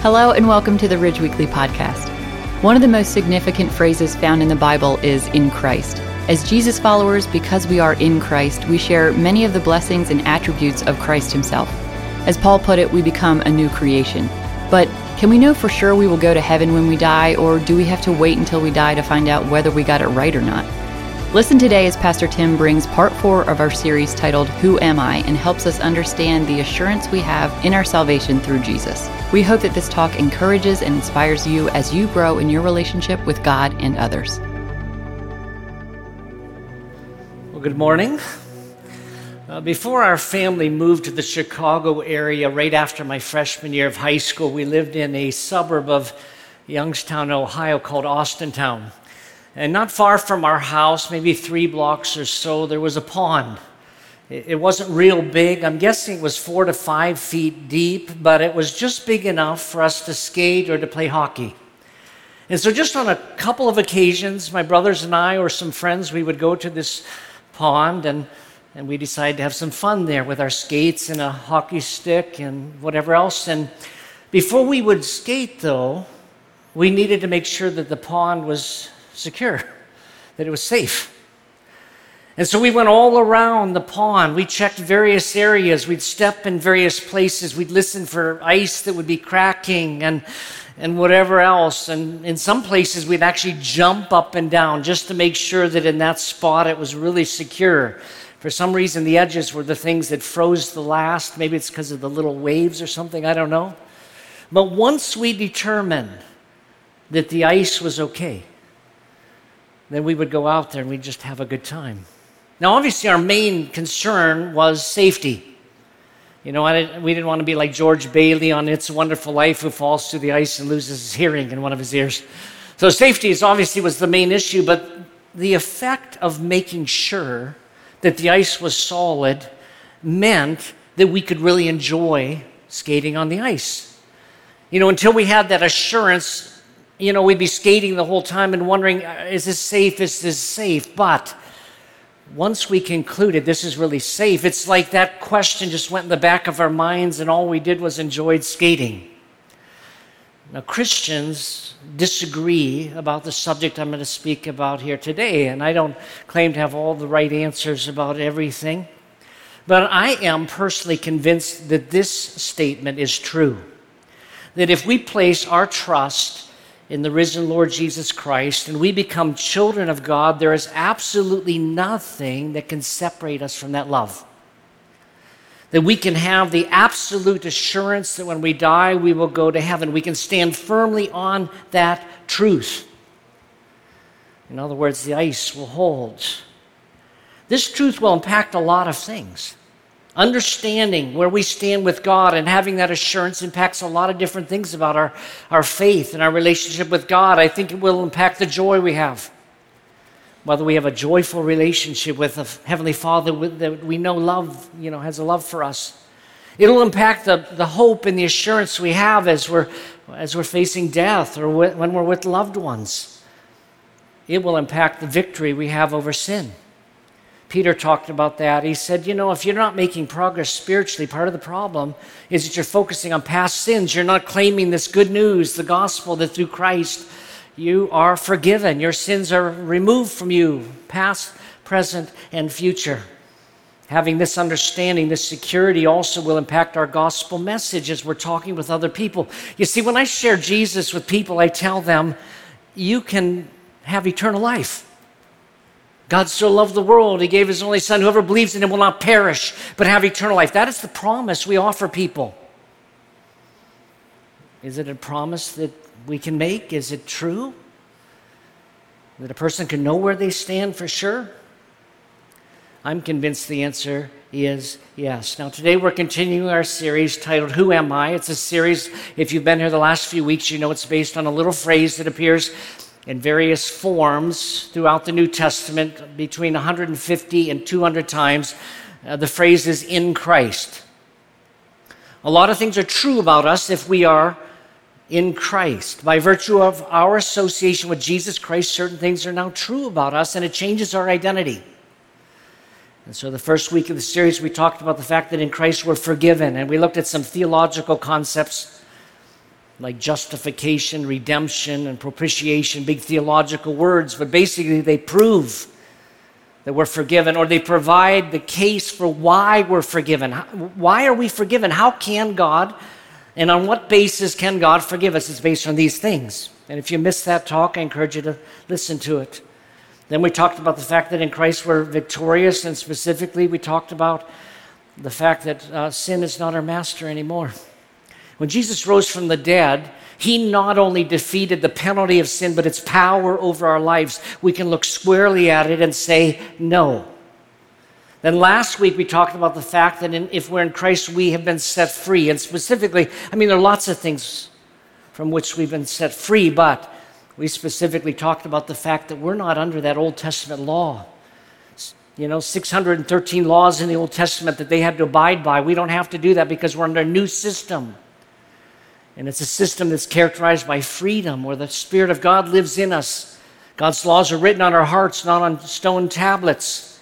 Hello and welcome to the Ridge Weekly Podcast. One of the most significant phrases found in the Bible is in Christ. As Jesus followers, because we are in Christ, we share many of the blessings and attributes of Christ himself. As Paul put it, we become a new creation. But can we know for sure we will go to heaven when we die, or do we have to wait until we die to find out whether we got it right or not? Listen today as Pastor Tim brings part 4 of our series titled, Who Am I? And helps us understand the assurance we have in our salvation through Jesus. We hope that this talk encourages and inspires you as you grow in your relationship with God and others. Well, good morning. Before our family moved to the Chicago area right after my freshman year of high school, we lived in a suburb of Youngstown, Ohio called Austintown. And not far from our house, maybe 3 blocks or so, there was a pond. It wasn't real big. I'm guessing it was 4 to 5 feet deep, but it was just big enough for us to skate or to play hockey. And so just on a couple of occasions, my brothers and I or some friends, we would go to this pond and we decided to have some fun there with our skates and a hockey stick and whatever else. And before we would skate, though, we needed to make sure that the pond was secure, that it was safe. And so we went all around the pond. We checked various areas. We'd step in various places. We'd listen for ice that would be cracking and whatever else. And in some places, we'd actually jump up and down just to make sure that in that spot it was really secure. For some reason, the edges were the things that froze the last. Maybe it's because of the little waves or something. I don't know. But once we determined that the ice was okay, then we would go out there and we'd just have a good time. Now, obviously, our main concern was safety. You know, we didn't want to be like George Bailey on It's a Wonderful Life, who falls through the ice and loses his hearing in one of his ears. So safety was the main issue, but the effect of making sure that the ice was solid meant that we could really enjoy skating on the ice. You know, until we had that assurance, you know, we'd be skating the whole time and wondering, is this safe? Is this safe? But once we concluded this is really safe, it's like that question just went in the back of our minds and all we did was enjoyed skating. Now, Christians disagree about the subject I'm going to speak about here today, and I don't claim to have all the right answers about everything, but I am personally convinced that this statement is true, that if we place our trust in the risen Lord Jesus Christ, and we become children of God, there is absolutely nothing that can separate us from that love. That we can have the absolute assurance that when we die, we will go to heaven. We can stand firmly on that truth. In other words, the ice will hold. This truth will impact a lot of things. Understanding where we stand with God and having that assurance impacts a lot of different things about our faith and our relationship with God. I think it will impact the joy we have, whether we have a joyful relationship with a Heavenly Father that we know love, you know, has a love for us. It'll impact the hope and the assurance we have as we're facing death or when we're with loved ones. It will impact the victory we have over sin. Peter talked about that. He said, you know, if you're not making progress spiritually, part of the problem is that you're focusing on past sins. You're not claiming this good news, the gospel, that through Christ you are forgiven. Your sins are removed from you, past, present, and future. Having this understanding, this security also will impact our gospel message as we're talking with other people. You see, when I share Jesus with people, I tell them, you can have eternal life. God so loved the world, he gave his only son. Whoever believes in him will not perish, but have eternal life. That is the promise we offer people. Is it a promise that we can make? Is it true? That a person can know where they stand for sure? I'm convinced the answer is yes. Now, today we're continuing our series titled, Who Am I? It's a series, if you've been here the last few weeks, you know it's based on a little phrase that appears in various forms throughout the New Testament, between 150 and 200 times, the phrase is in Christ. A lot of things are true about us if we are in Christ. By virtue of our association with Jesus Christ, certain things are now true about us, and it changes our identity. And so the first week of the series, we talked about the fact that in Christ we're forgiven, and we looked at some theological concepts like justification, redemption, and propitiation, big theological words, but basically they prove that we're forgiven, or they provide the case for why we're forgiven. Why are we forgiven? How can God, and on what basis can God forgive us? It's based on these things. And if you missed that talk, I encourage you to listen to it. Then we talked about the fact that in Christ we're victorious, and specifically we talked about the fact that sin is not our master anymore. When Jesus rose from the dead, he not only defeated the penalty of sin, but its power over our lives. We can look squarely at it and say, no. Then last week, we talked about the fact that if we're in Christ, we have been set free. And specifically, there are lots of things from which we've been set free, but we specifically talked about the fact that we're not under that Old Testament law. 613 laws in the Old Testament that they had to abide by. We don't have to do that because we're under a new system. And it's a system that's characterized by freedom, where the Spirit of God lives in us. God's laws are written on our hearts, not on stone tablets.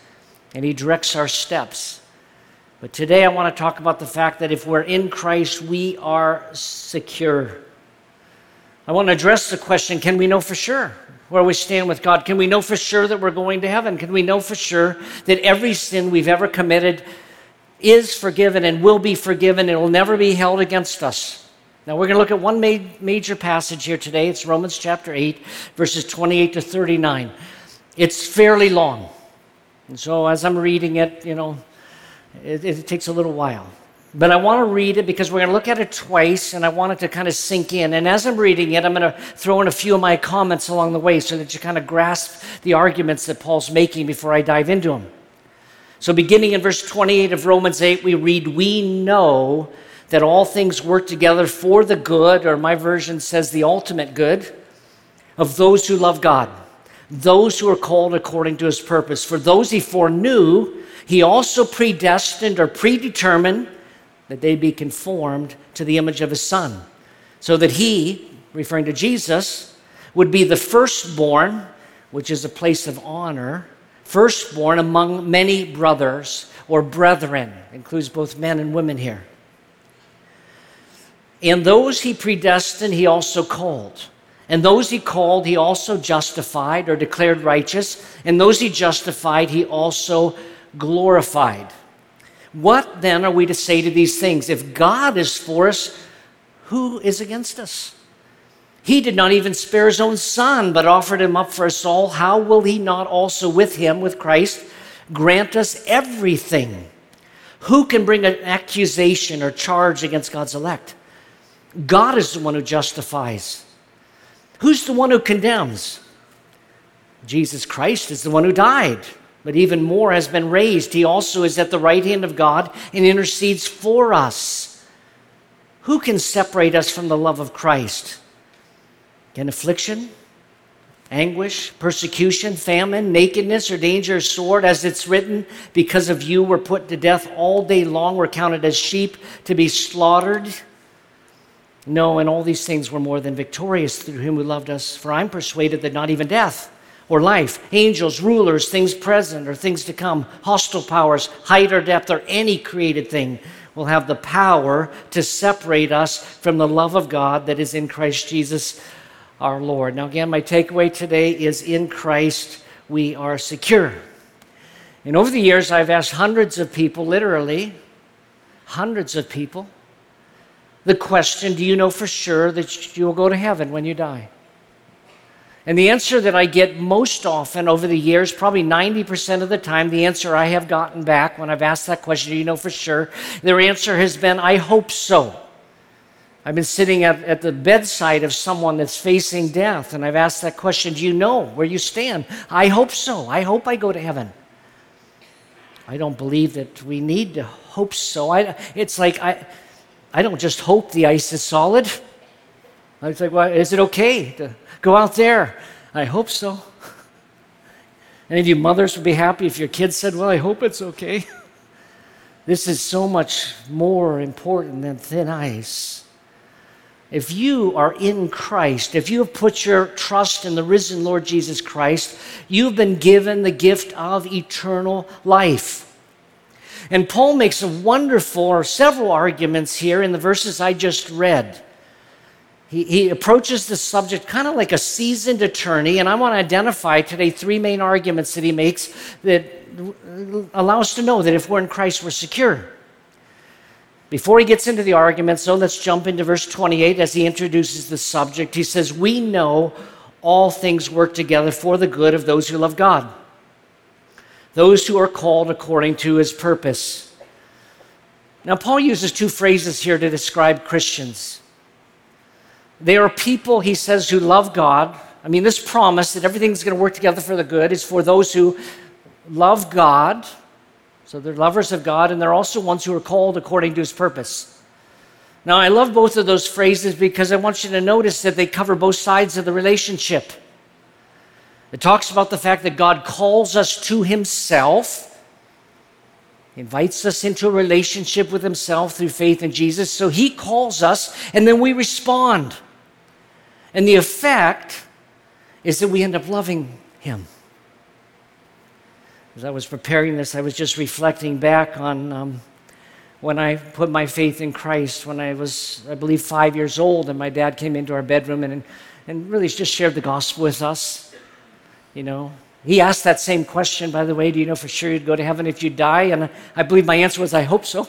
And he directs our steps. But today I want to talk about the fact that if we're in Christ, we are secure. I want to address the question, can we know for sure where we stand with God? Can we know for sure that we're going to heaven? Can we know for sure that every sin we've ever committed is forgiven and will be forgiven and will never be held against us? Now, we're going to look at one major passage here today. It's Romans chapter 8, verses 28 to 39. It's fairly long. And so as I'm reading it, it takes a little while. But I want to read it because we're going to look at it twice, and I want it to kind of sink in. And as I'm reading it, I'm going to throw in a few of my comments along the way so that you kind of grasp the arguments that Paul's making before I dive into them. So beginning in verse 28 of Romans 8, we read, "We know that all things work together for the good," or my version says the ultimate good, "of those who love God, those who are called according to his purpose. For those he foreknew, he also predestined," or predetermined, "that they be conformed to the image of his Son, so that he," referring to Jesus, "would be the firstborn," which is a place of honor, "firstborn among many brothers," or brethren, includes both men and women here. "And those he predestined, he also called. And those he called, he also justified," or declared righteous. "And those he justified, he also glorified." What then are we to say to these things? If God is for us, who is against us? He did not even spare his own Son, but offered him up for us all. How will he not also with him, with Christ, grant us everything? Who can bring an accusation or charge against God's elect? God is the one who justifies. Who's the one who condemns? Jesus Christ is the one who died, but even more has been raised. He also is at the right hand of God and intercedes for us. Who can separate us from the love of Christ? Can affliction, anguish, persecution, famine, nakedness, or danger, or sword? As it's written, "Because of you we're put to death all day long. We're counted as sheep to be slaughtered." No, in all these things we're more than victorious through him who loved us. For I'm persuaded that not even death or life, angels, rulers, things present or things to come, hostile powers, height or depth, or any created thing will have the power to separate us from the love of God that is in Christ Jesus our Lord. Now again, my takeaway today is in Christ we are secure. And over the years, I've asked hundreds of people, literally hundreds of people, the question, do you know for sure that you'll go to heaven when you die? And the answer that I get most often over the years, probably 90% of the time, the answer I have gotten back when I've asked that question, do you know for sure? Their answer has been, I hope so. I've been sitting at the bedside of someone that's facing death, and I've asked that question, do you know where you stand? I hope so. I hope I go to heaven. I don't believe that we need to hope so. I don't just hope the ice is solid. I was like, well, is it okay to go out there? I hope so. Any of you mothers would be happy if your kids said, well, I hope it's okay. This is so much more important than thin ice. If you are in Christ, if you have put your trust in the risen Lord Jesus Christ, you've been given the gift of eternal life. And Paul makes several arguments here in the verses I just read. He approaches the subject kind of like a seasoned attorney, and I want to identify today three main arguments that he makes that allow us to know that if we're in Christ, we're secure. Before he gets into the arguments, though, let's jump into verse 28 as he introduces the subject. He says, "We know all things work together for the good of those who love God, those who are called according to his purpose." Now, Paul uses two phrases here to describe Christians. They are people, he says, who love God. I mean, this promise that everything's going to work together for the good is for those who love God. So they're lovers of God, and they're also ones who are called according to his purpose. Now, I love both of those phrases because I want you to notice that they cover both sides of the relationship. It talks about the fact that God calls us to himself. He invites us into a relationship with himself through faith in Jesus. So he calls us, and then we respond. And the effect is that we end up loving him. As I was preparing this, I was just reflecting back on when I put my faith in Christ, when I was, I believe, 5 years old, and my dad came into our bedroom and really just shared the gospel with us. You know, he asked that same question, by the way, do you know for sure you'd go to heaven if you die? And I believe my answer was, I hope so.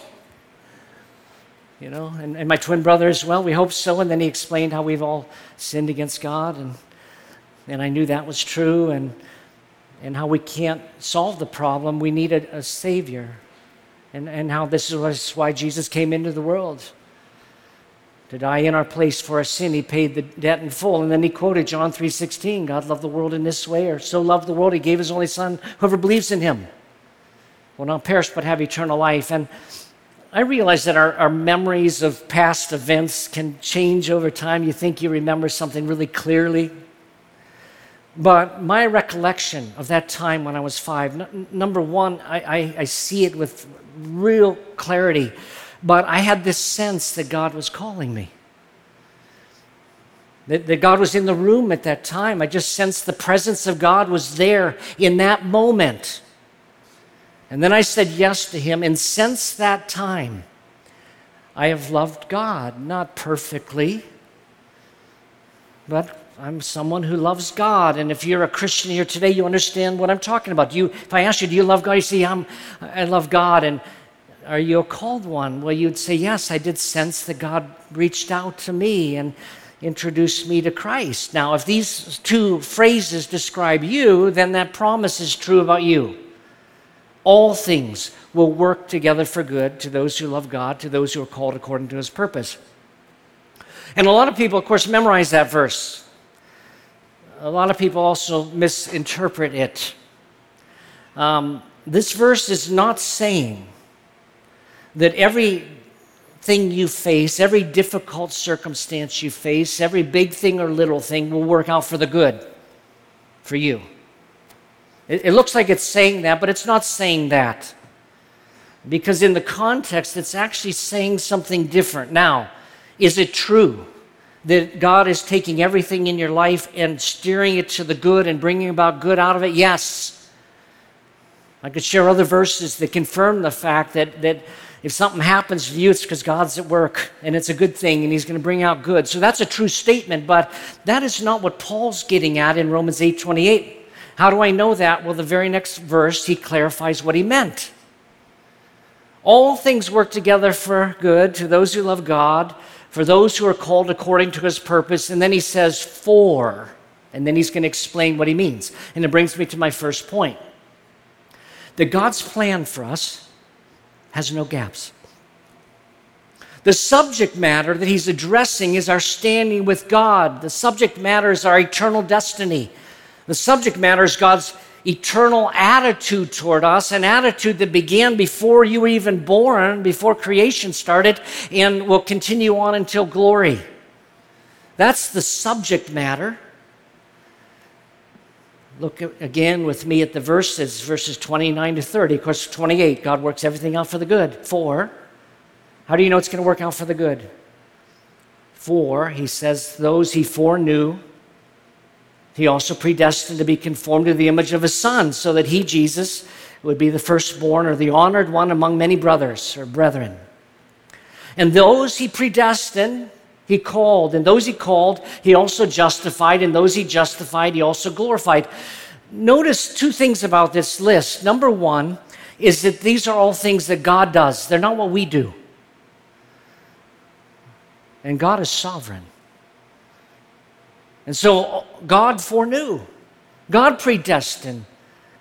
You know, and my twin brother as well, we hope so. And then he explained how we've all sinned against God, and I knew that was true, and how we can't solve the problem. We need a Savior, and how this is why Jesus came into the world, to die in our place for our sin. He paid the debt in full, and then he quoted John 3:16, God loved the world in this way, or so loved the world, he gave his only son, whoever believes in him will not perish but have eternal life. And I realize that our memories of past events can change over time. You think you remember something really clearly, but my recollection of that time when I was five, number one, I see it with real clarity, but I had this sense that God was calling me, that God was in the room at that time. I just sensed the presence of God was there in that moment. And then I said yes to him, and since that time, I have loved God, not perfectly, but I'm someone who loves God. And if you're a Christian here today, you understand what I'm talking about. If I ask you, do you love God? You say, I love God. And are you a called one? Well, you'd say, yes, I did sense that God reached out to me and introduced me to Christ. Now, if these two phrases describe you, then that promise is true about you. All things will work together for good to those who love God, to those who are called according to his purpose. And a lot of people, of course, memorize that verse. A lot of people also misinterpret it. This verse is not saying that everything you face, every difficult circumstance you face, every big thing or little thing will work out for the good for you. It looks like it's saying that, but it's not saying that. Because in the context, it's actually saying something different. Now, is it true that God is taking everything in your life and steering it to the good and bringing about good out of it? Yes. I could share other verses that confirm the fact that if something happens to you, it's because God's at work, and it's a good thing, and he's going to bring out good. So that's a true statement, but that is not what Paul's getting at in Romans 8:28. How do I know that? Well, the very next verse, he clarifies what he meant. All things work together for good to those who love God, for those who are called according to his purpose. And then he says, for. And then he's going to explain what he means. And it brings me to my first point, that God's plan for us has no gaps. The subject matter that he's addressing is our standing with God. The subject matter is our eternal destiny. The subject matter is God's eternal attitude toward us, an attitude that began before you were even born, before creation started, and will continue on until glory. That's the subject matter. Look again with me at the verses 29 to 30. Of course, 28, God works everything out for the good. For, how do you know it's going to work out for the good? For, he says, those he foreknew, he also predestined to be conformed to the image of his Son, so that he, Jesus, would be the firstborn or the honored one among many brothers or brethren. And those he predestined, He called, and those he called, he also justified, and those he justified, he also glorified. Notice two things about this list. Number one is that these are all things that God does. They're not what we do. And God is sovereign. And so God foreknew. God predestined.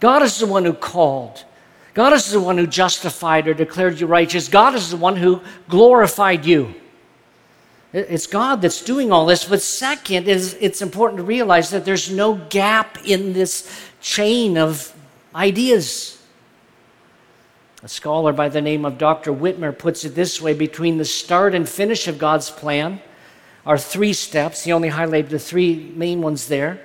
God is the one who called. God is the one who justified or declared you righteous. God is the one who glorified you. It's God that's doing all this. But second, it's important to realize that there's no gap in this chain of ideas. A scholar by the name of Dr. Whitmer puts it this way: between the start and finish of God's plan are three steps. He only highlighted the three main ones there.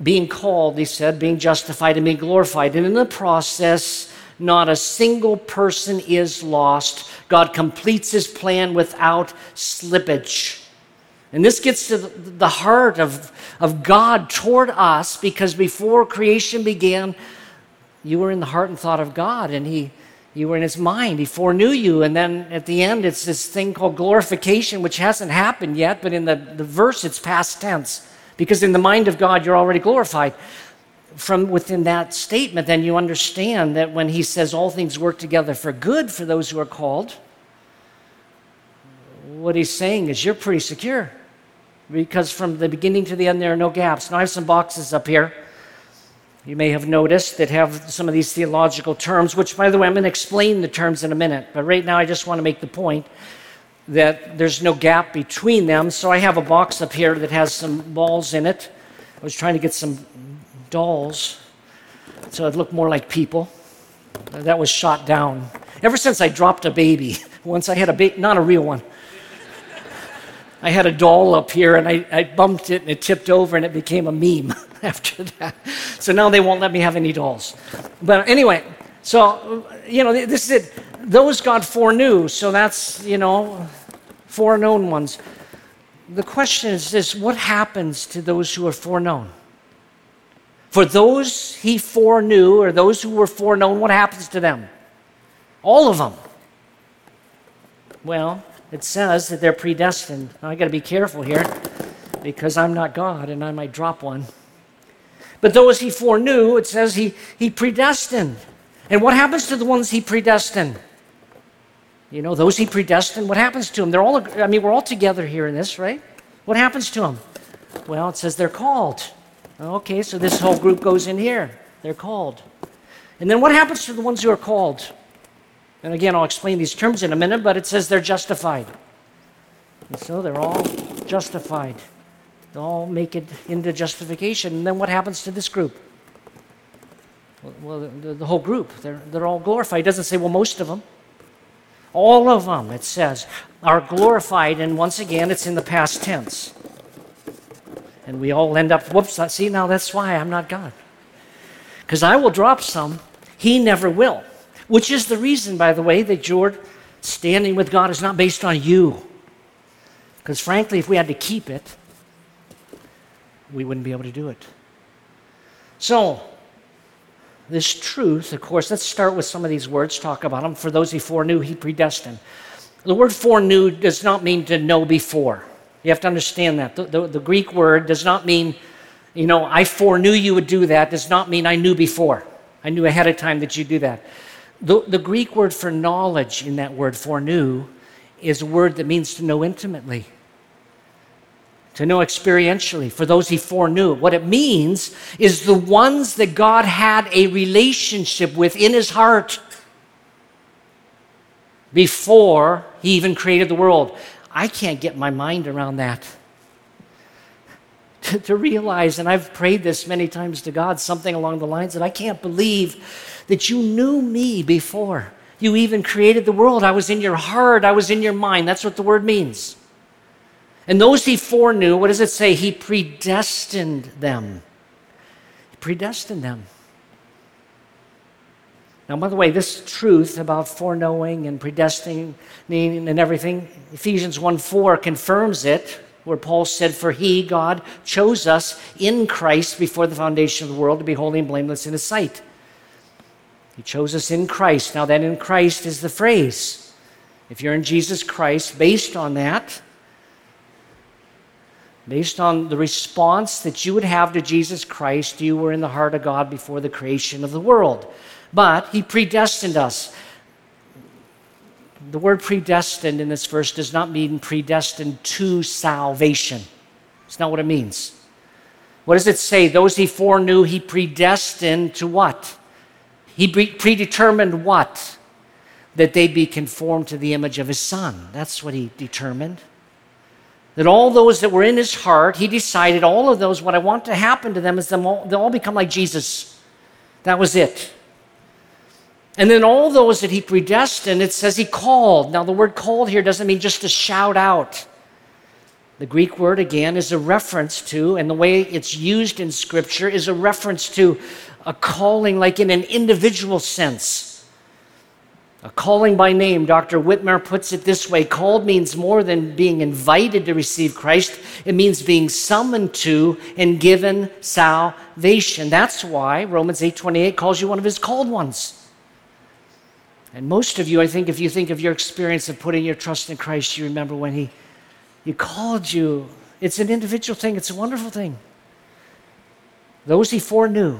Being called, he said, being justified, and being glorified. And in the process, not a single person is lost. God completes his plan without slippage. And this gets to the heart of God toward us, because before creation began, you were in the heart and thought of God, and you were in his mind. He foreknew you. And then at the end, it's this thing called glorification, which hasn't happened yet, but in the verse, it's past tense. Because in the mind of God, you're already glorified. From within that statement, then you understand that when he says all things work together for good for those who are called, what he's saying is you're pretty secure, because from the beginning to the end, there are no gaps. Now, I have some boxes up here you may have noticed that have some of these theological terms, which, by the way, I'm going to explain the terms in a minute. But right now, I just want to make the point that there's no gap between them. So I have a box up here that has some balls in it. I was trying to get some dolls so I'd look more like people. That was shot down. Ever since I dropped a baby. Once I had a baby, not a real one. I had a doll up here, and I bumped it, and it tipped over, and it became a meme after that. So now they won't let me have any dolls. But anyway, so, you know, this is it. Those God foreknew, so that's, you know, foreknown ones. The question is this: what happens to those who are foreknown? For those he foreknew, or those who were foreknown, what happens to them? All of them. Well, it says that they're predestined. Now, I got to be careful here, because I'm not God, and I might drop one. But those he foreknew, it says he predestined. And what happens to the ones he predestined? You know, those he predestined, what happens to them? They're all, I mean, we're all together here in this, right? What happens to them? Well, it says they're called. Okay, so this whole group goes in here. They're called. And then what happens to the ones who are called? And again, I'll explain these terms in a minute, but it says they're justified. And so they're all justified. They all make it into justification. And then what happens to this group? Well, the whole group, they're all glorified. It doesn't say, well, most of them. All of them, it says, are glorified. And once again, it's in the past tense. And we all end up, whoops, see, now that's why I'm not God. Because I will drop some. He never will. Which is the reason, by the way, that your standing with God is not based on you. Because frankly, if we had to keep it, we wouldn't be able to do it. So, this truth, of course, let's start with some of these words, talk about them. For those he foreknew, he predestined. The word foreknew does not mean to know before. You have to understand that. The Greek word does not mean, you know, I foreknew you would do that. Does not mean I knew before. I knew ahead of time that you'd do that. The Greek word for knowledge in that word, foreknew, is a word that means to know intimately, to know experientially, for those he foreknew. What it means is the ones that God had a relationship with in his heart before he even created the world. I can't get my mind around that. To realize, and I've prayed this many times to God, something along the lines that I can't believe that you knew me before you even created the world. I was in your heart. I was in your mind. That's what the word means. And those he foreknew, what does it say? He predestined them. He predestined them. Now, by the way, this truth about foreknowing and predestining and everything, Ephesians 1:4 confirms it, where Paul said, for he, God, chose us in Christ before the foundation of the world to be holy and blameless in his sight. He chose us in Christ. Now, that in Christ is the phrase. If you're in Jesus Christ, based on that, based on the response that you would have to Jesus Christ, you were in the heart of God before the creation of the world. But he predestined us. The word predestined in this verse does not mean predestined to salvation. It's not what it means. What does it say? Those he foreknew, he predestined to what? He predetermined what? That they be conformed to the image of his Son. That's what he determined. That all those that were in his heart, he decided all of those, what I want to happen to them is they'll all become like Jesus. That was it. And then all those that he predestined, it says he called. Now the word called here doesn't mean just to shout out. The Greek word, again, is a reference to, and the way it's used in Scripture is a reference to a calling like in an individual sense. A calling by name. Dr. Whitmer puts it this way. Called means more than being invited to receive Christ. It means being summoned to and given salvation. That's why Romans 8:28 calls you one of his called ones. And most of you, I think, if you think of your experience of putting your trust in Christ, you remember when he called you. It's an individual thing. It's a wonderful thing. Those he foreknew,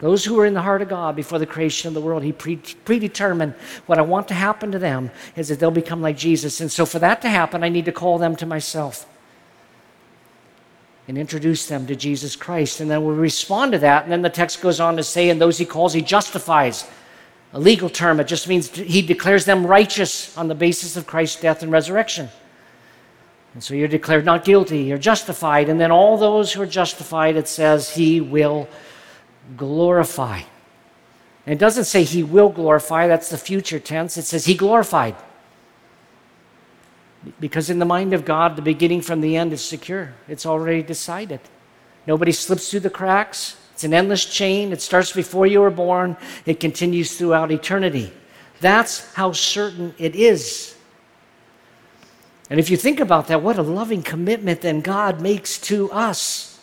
those who were in the heart of God before the creation of the world, he predetermined what I want to happen to them is that they'll become like Jesus. And so for that to happen, I need to call them to myself and introduce them to Jesus Christ. And then we respond to that. And then the text goes on to say, and those he calls, he justifies. A legal term, it just means he declares them righteous on the basis of Christ's death and resurrection. And so you're declared not guilty, you're justified. And then all those who are justified, it says he will glorify. And it doesn't say he will glorify, that's the future tense. It says he glorified. Because in the mind of God, the beginning from the end is secure. It's already decided. Nobody slips through the cracks. It's an endless chain. It starts before you were born. It continues throughout eternity. That's how certain it is. And if you think about that, what a loving commitment then God makes to us.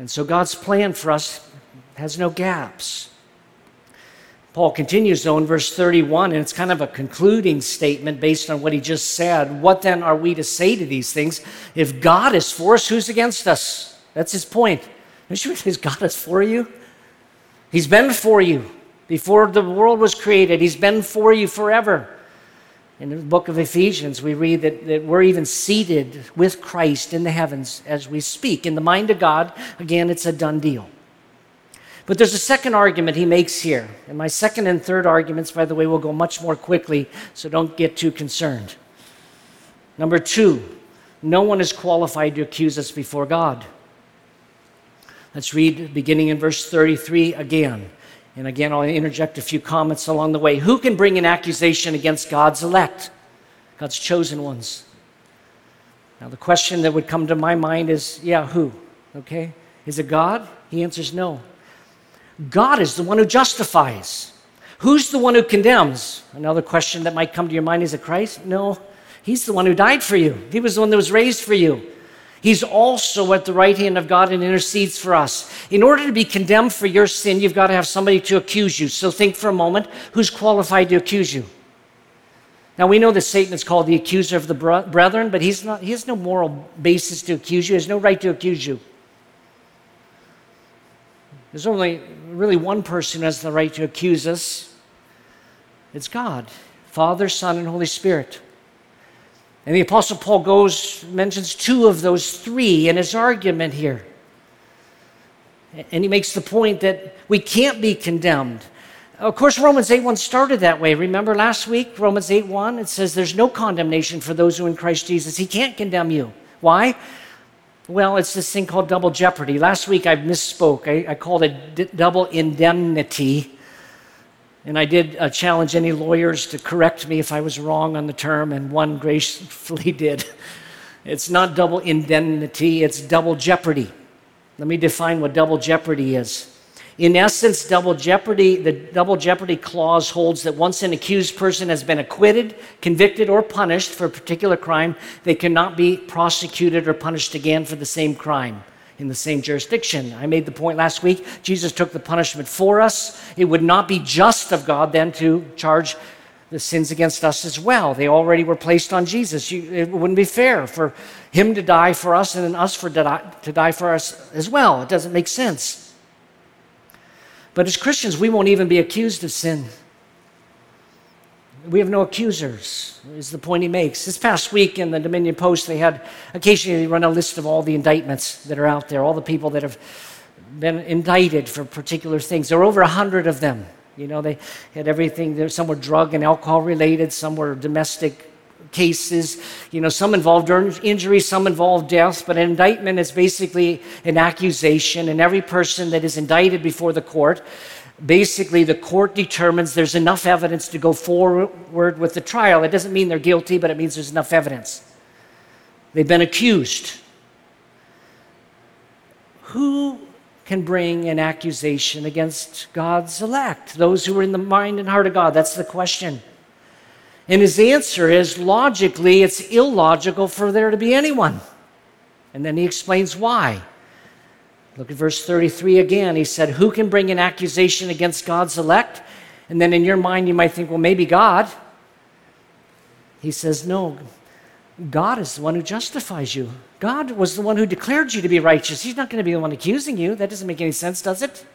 And so God's plan for us has no gaps. Paul continues though in verse 31, and it's kind of a concluding statement based on what he just said. What then are we to say to these things? If God is for us, who's against us? That's his point. Is God is for you? He's been for you before the world was created. He's been for you forever. In the book of Ephesians, we read that we're even seated with Christ in the heavens as we speak. In the mind of God, again, it's a done deal. But there's a second argument he makes here. And my second and third arguments, by the way, will go much more quickly, so don't get too concerned. Number two, no one is qualified to accuse us before God. Let's read beginning in verse 33 again. And again, I'll interject a few comments along the way. Who can bring an accusation against God's elect, God's chosen ones? Now, the question that would come to my mind is, yeah, who? Okay? Is it God? He answers no. God is the one who justifies. Who's the one who condemns? Another question that might come to your mind, is it Christ? No, he's the one who died for you. He was the one that was raised for you. He's also at the right hand of God and intercedes for us. In order to be condemned for your sin, you've got to have somebody to accuse you. So think for a moment, who's qualified to accuse you? Now, we know that Satan is called the accuser of the brethren, but he has no moral basis to accuse you. He has no right to accuse you. There's only really one person who has the right to accuse us. It's God, Father, Son, and Holy Spirit. And the Apostle Paul mentions two of those three in his argument here. And he makes the point that we can't be condemned. Of course, Romans 8:1 started that way. Remember last week, Romans 8:1, it says there's no condemnation for those who are in Christ Jesus. He can't condemn you. Why? Well, it's this thing called double jeopardy. Last week I misspoke. I called it double indemnity. And I did challenge any lawyers to correct me if I was wrong on the term, and one gracefully did. It's not double indemnity, it's double jeopardy. Let me define what double jeopardy is. In essence, the double jeopardy clause holds that once an accused person has been acquitted, convicted, or punished for a particular crime, they cannot be prosecuted or punished again for the same crime in the same jurisdiction. I made the point last week, Jesus took the punishment for us. It would not be just of God then to charge the sins against us as well. They already were placed on Jesus. It wouldn't be fair for him to die for us and then us to die for us as well. It doesn't make sense. But as Christians, we won't even be accused of sin. We have no accusers, is the point he makes. This past week in the Dominion Post, they had occasionally run a list of all the indictments that are out there, all the people that have been indicted for particular things. There were over 100 of them. You know, they had everything. Some were drug and alcohol related. Some were domestic cases. You know, some involved injury, some involved death. But an indictment is basically an accusation. And every person that is indicted before the court, basically the court determines there's enough evidence to go forward with the trial. It doesn't mean they're guilty, but it means there's enough evidence. They've been accused. Who can bring an accusation against God's elect, those who are in the mind and heart of God? That's the question. And his answer is, logically, it's illogical for there to be anyone. And then he explains why. Look at verse 33 again. He said, who can bring an accusation against God's elect? And then in your mind, you might think, well, maybe God. He says, no, God is the one who justifies you. God was the one who declared you to be righteous. He's not going to be the one accusing you. That doesn't make any sense, does it?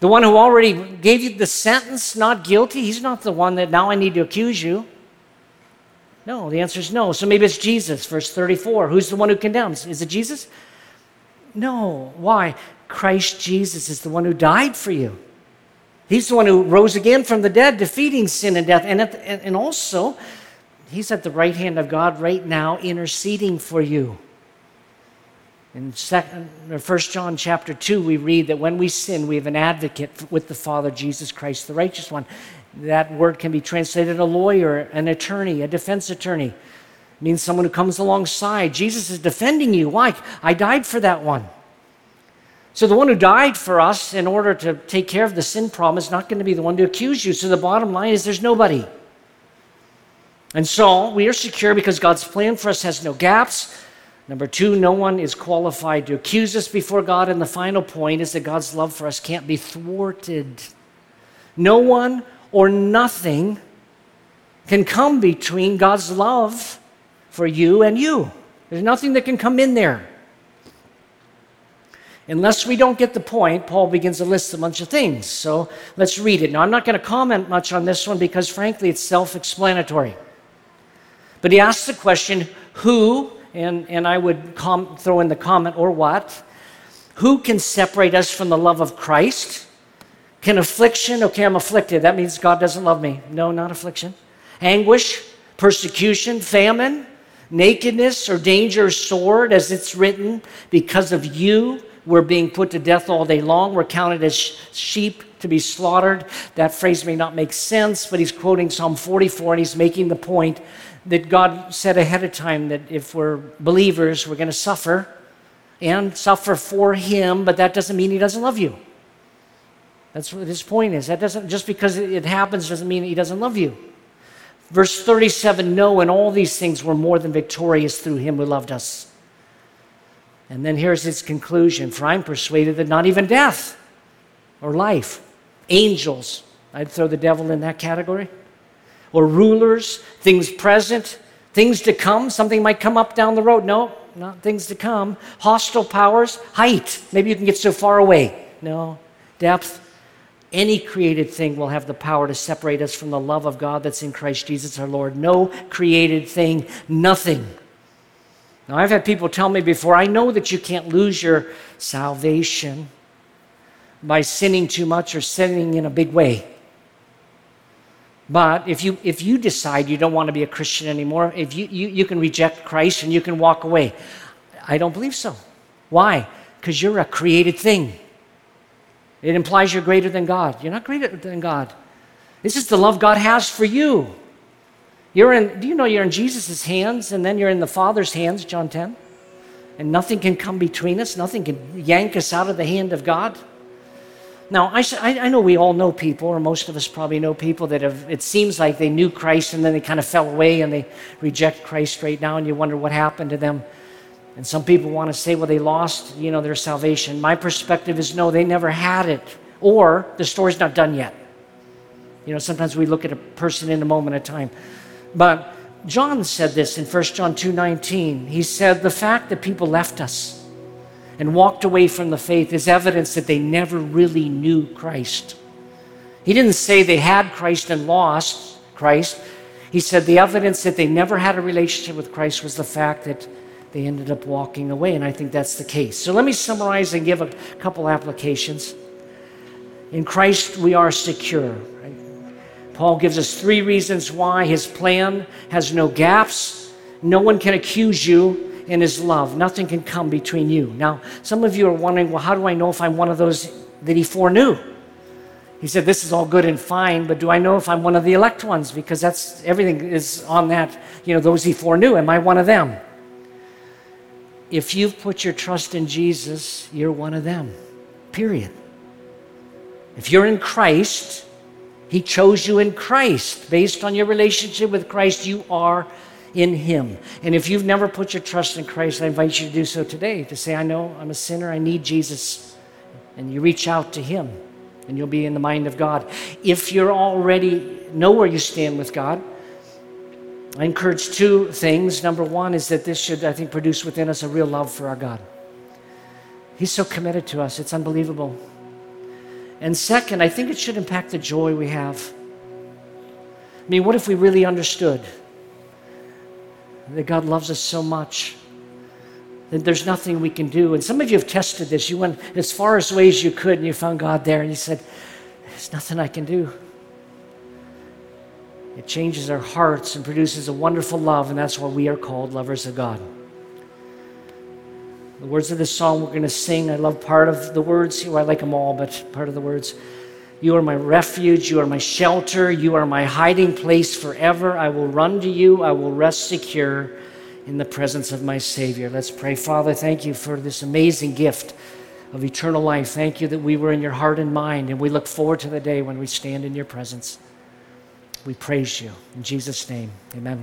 The one who already gave you the sentence, not guilty, he's not the one that now I need to accuse you. No, the answer is no. So maybe it's Jesus, verse 34. Who's the one who condemns? Is it Jesus? No. Why? Christ Jesus is the one who died for you. He's the one who rose again from the dead, defeating sin and death. And also, he's at the right hand of God right now, interceding for you. In 1 John chapter 2, we read that when we sin, we have an advocate with the Father, Jesus Christ, the righteous one. That word can be translated a lawyer, an attorney, a defense attorney. It means someone who comes alongside. Jesus is defending you. Why? I died for that one. So the one who died for us in order to take care of the sin problem is not going to be the one to accuse you. So the bottom line is there's nobody. And so we are secure because God's plan for us has no gaps. Number two, no one is qualified to accuse us before God. And the final point is that God's love for us can't be thwarted. No one or nothing can come between God's love for you and you. There's nothing that can come in there. Unless we don't get the point, Paul begins to list a bunch of things. So let's read it. Now, I'm not going to comment much on this one because, frankly, it's self-explanatory. But he asks the question, who, and I would throw in the comment, or what? Who can separate us from the love of Christ? Can affliction, okay, I'm afflicted. That means God doesn't love me. No, not affliction. Anguish, persecution, famine, nakedness, or danger, or sword, as it's written, because of you, we're being put to death all day long. We're counted as sheep to be slaughtered. That phrase may not make sense, but he's quoting Psalm 44, and he's making the point that God said ahead of time that if we're believers, we're going to suffer and suffer for him, but that doesn't mean he doesn't love you. That's what his point is. That doesn't, just because it happens doesn't mean he doesn't love you. Verse 37, no, in all these things we're more than victorious through him who loved us. And then here's his conclusion. For I'm persuaded that not even death or life, angels, I'd throw the devil in that category, or rulers, things present, things to come, something might come up down the road. No, not things to come. Hostile powers, height. Maybe you can get so far away. No, depth. Any created thing will have the power to separate us from the love of God that's in Christ Jesus our Lord. No created thing, nothing. Now, I've had people tell me before, I know that you can't lose your salvation by sinning too much or sinning in a big way. But if you decide you don't want to be a Christian anymore, if you can reject Christ and you can walk away. I don't believe so. Why? Because you're a created thing. It implies you're greater than God. You're not greater than God. This is the love God has for you. Do you know you're in Jesus' hands and then you're in the Father's hands, John 10? And nothing can come between us. Nothing can yank us out of the hand of God. Now, I know we all know people, or most of us probably know people that have, it seems like they knew Christ and then they kind of fell away and they reject Christ right now and you wonder what happened to them. And some people want to say, well, they lost, you know, their salvation. My perspective is no, they never had it. Or the story's not done yet. You know, sometimes we look at a person in a moment of time. But John said this in 1 John 2:19. He said, the fact that people left us and walked away from the faith is evidence that they never really knew Christ. He didn't say they had Christ and lost Christ. He said the evidence that they never had a relationship with Christ was the fact that they ended up walking away, and I think that's the case. So let me summarize and give a couple applications. In Christ, we are secure. Right? Paul gives us three reasons why. His plan has no gaps. No one can accuse you in his love. Nothing can come between you. Now, some of you are wondering, well, how do I know if I'm one of those that he foreknew? He said, this is all good and fine, but do I know if I'm one of the elect ones? Because that's everything is on that, you know, those he foreknew. Am I one of them? If you've put your trust in Jesus, you're one of them, period. If you're in Christ, he chose you in Christ. Based on your relationship with Christ, you are in him. And if you've never put your trust in Christ, I invite you to do so today, to say, I know I'm a sinner, I need Jesus. And you reach out to him, and you'll be in the mind of God. If you already know where you stand with God, I encourage two things. Number one is that this should, I think, produce within us a real love for our God. He's so committed to us. It's unbelievable. And second, I think it should impact the joy we have. I mean, what if we really understood that God loves us so much that there's nothing we can do? And some of you have tested this. You went as far as ways you could, and you found God there, and you said, there's nothing I can do. It changes our hearts and produces a wonderful love, and that's why we are called lovers of God. The words of this song we're going to sing, I love part of the words. I like them all, but part of the words. You are my refuge, you are my shelter, you are my hiding place forever. I will run to you, I will rest secure in the presence of my Savior. Let's pray. Father, thank you for this amazing gift of eternal life. Thank you that we were in your heart and mind, and we look forward to the day when we stand in your presence. We praise you. In Jesus' name, amen.